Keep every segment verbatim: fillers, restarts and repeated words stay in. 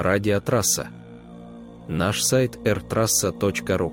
Radio Trassa. Наш сайт эр трасса точка ру.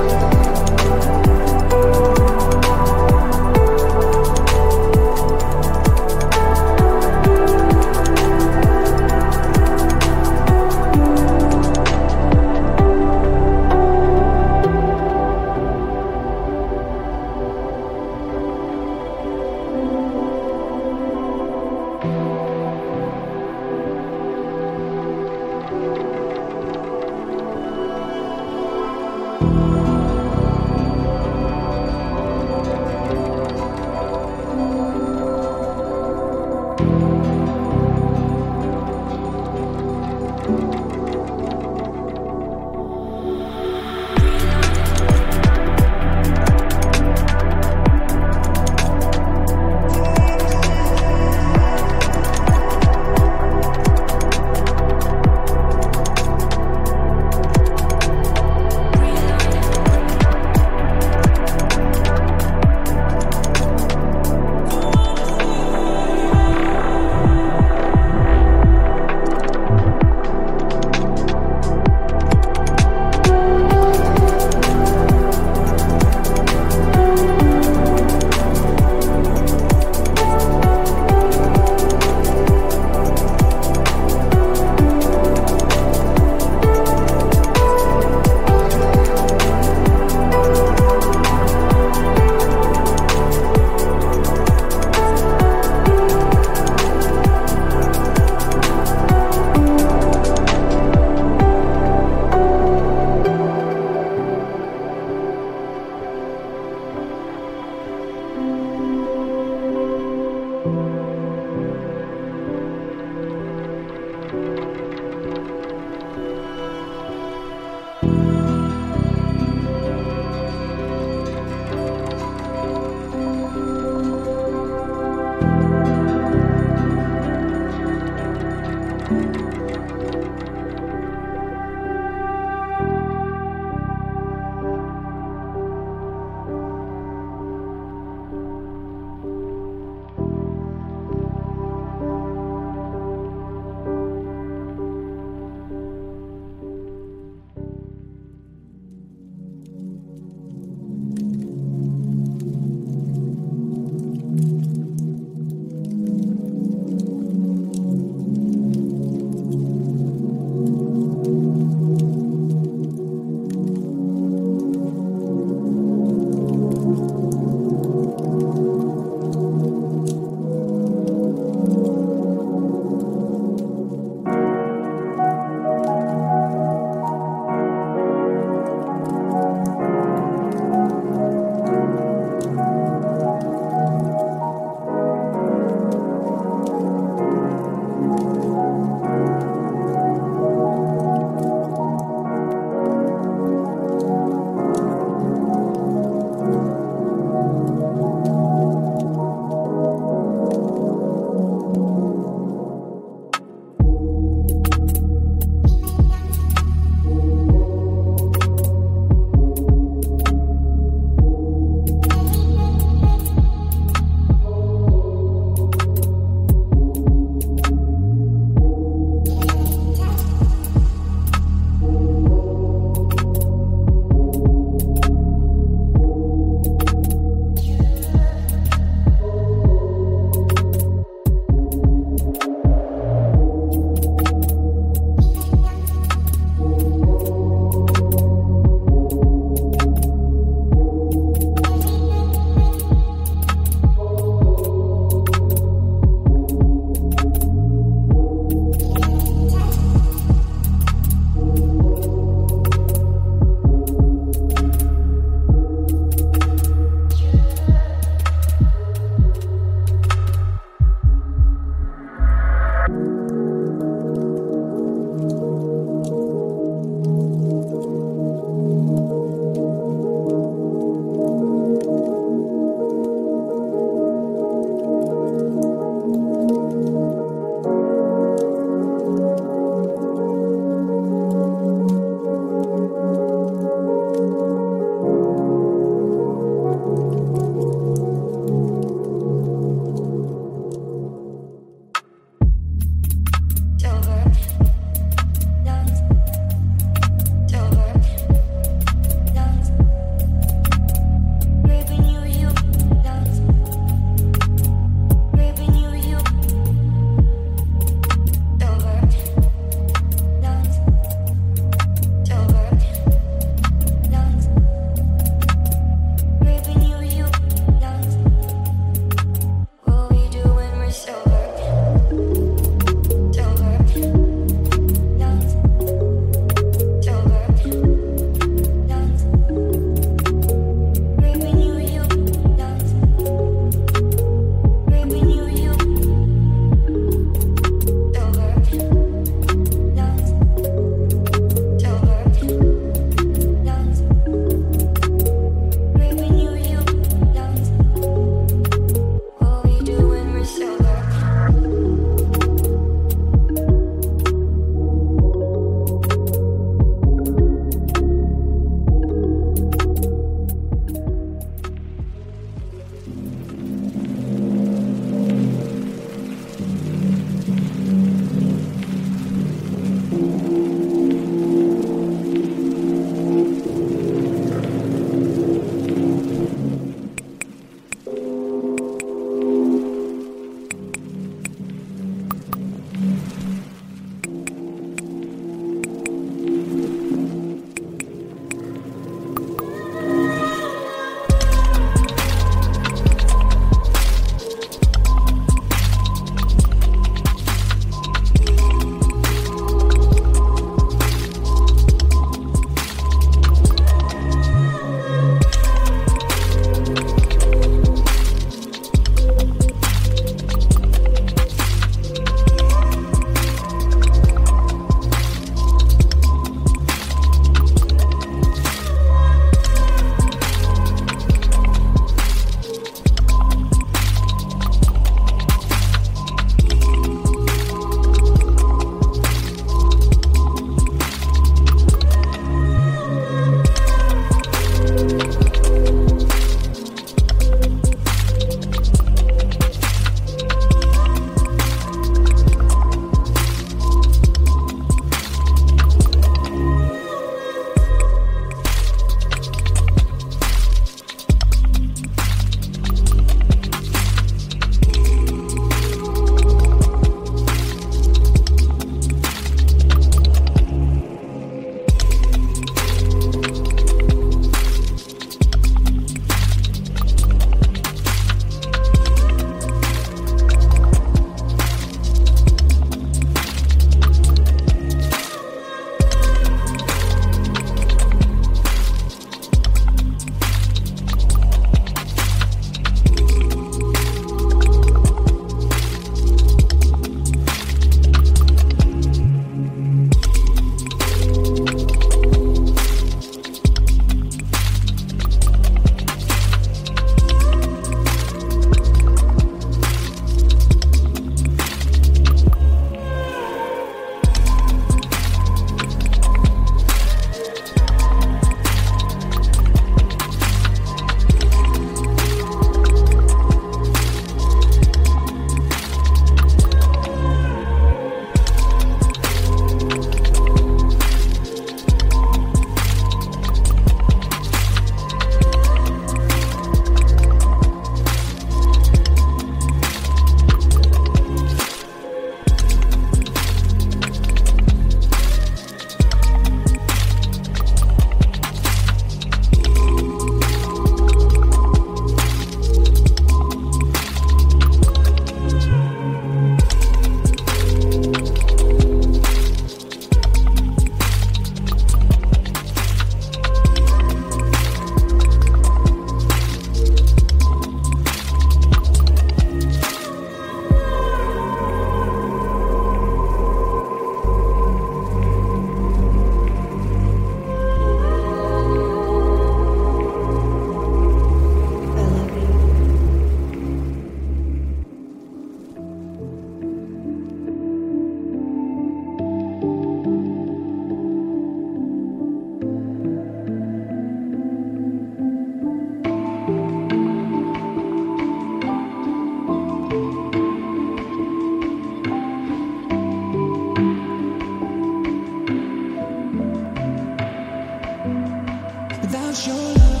without your love.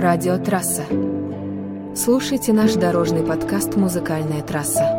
Радио Трасса. Слушайте наш дорожный подкаст «Музыкальная трасса».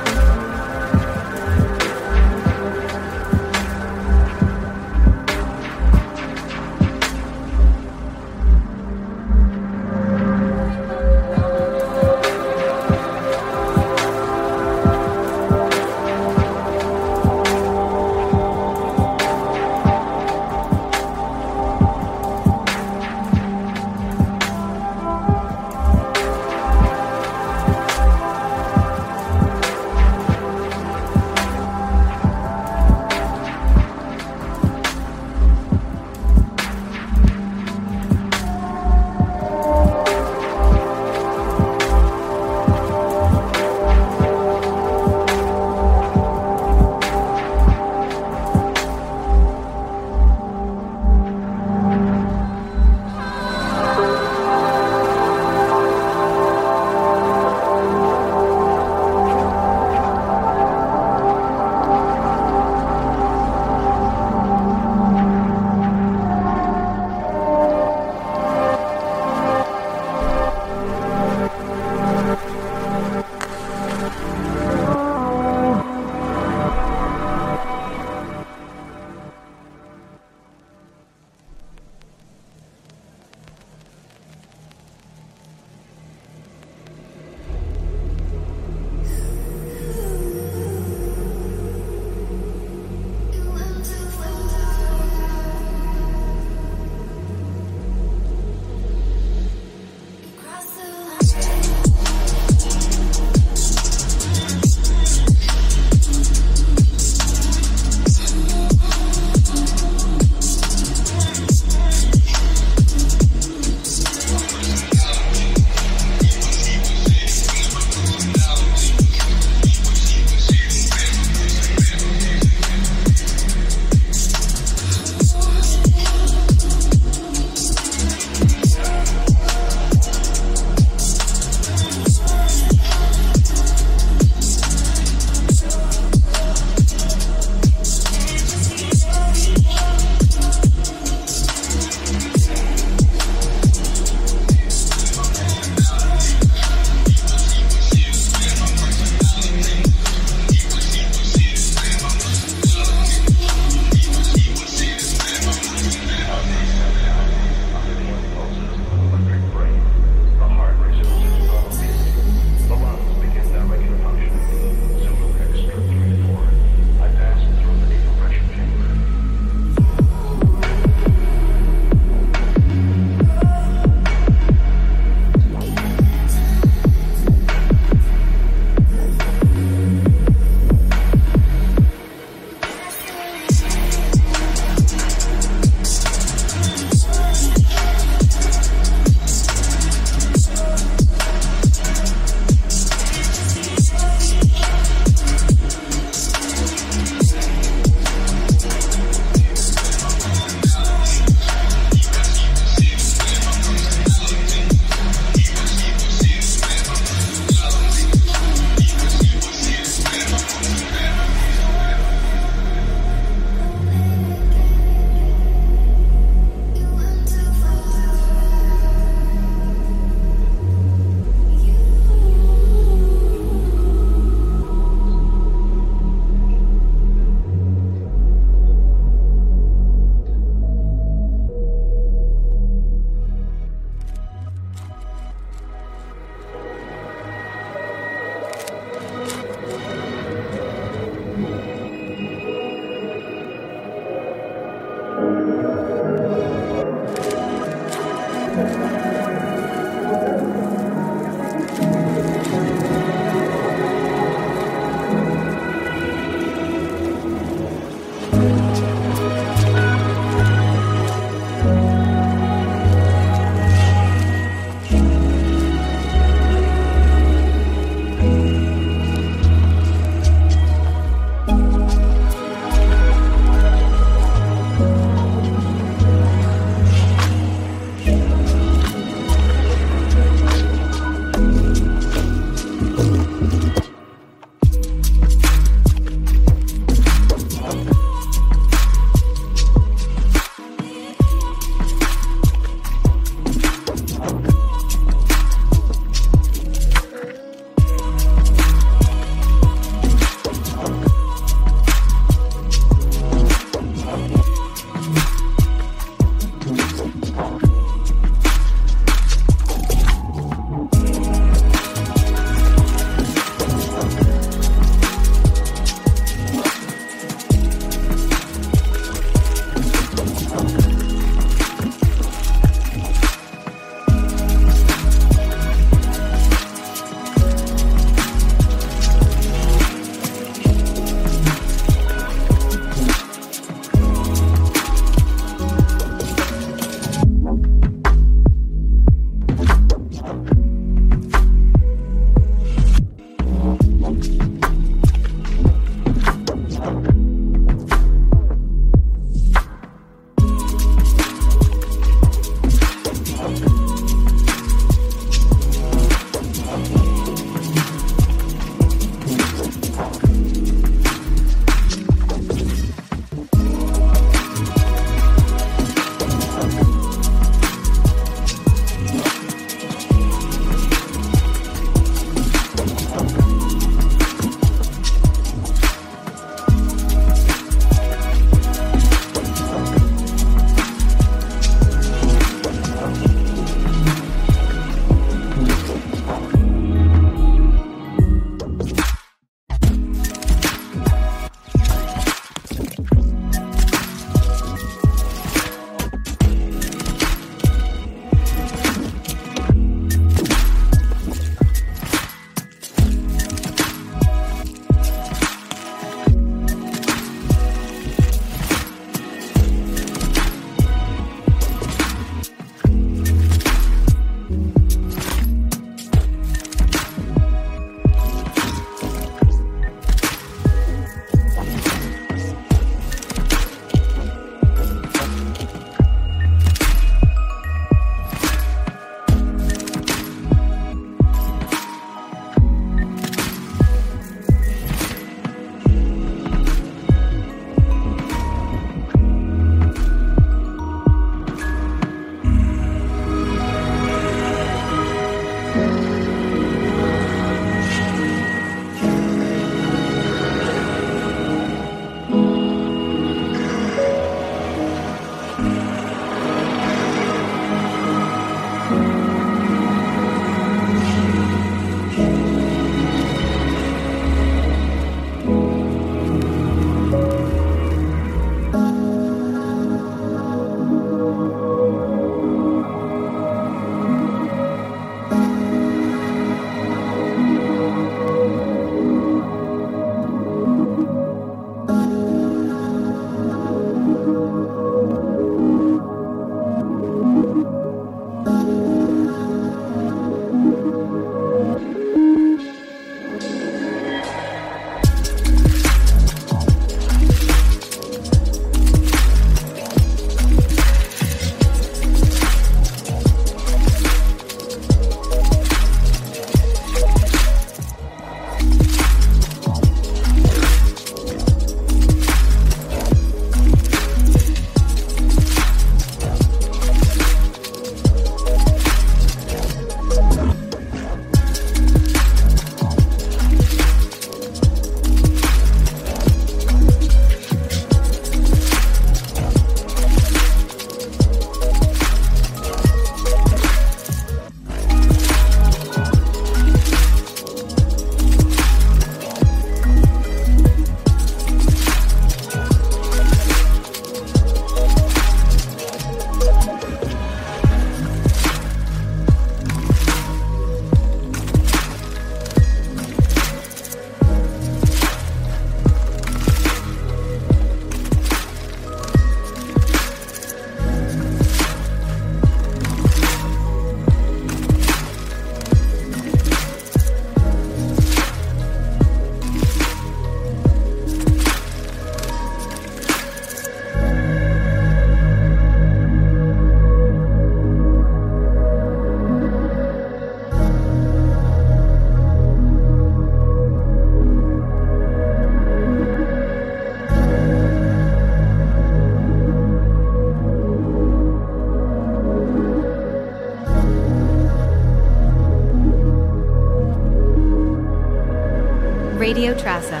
Radio Trassa.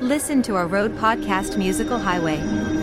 Listen to our Road podcast musical highway.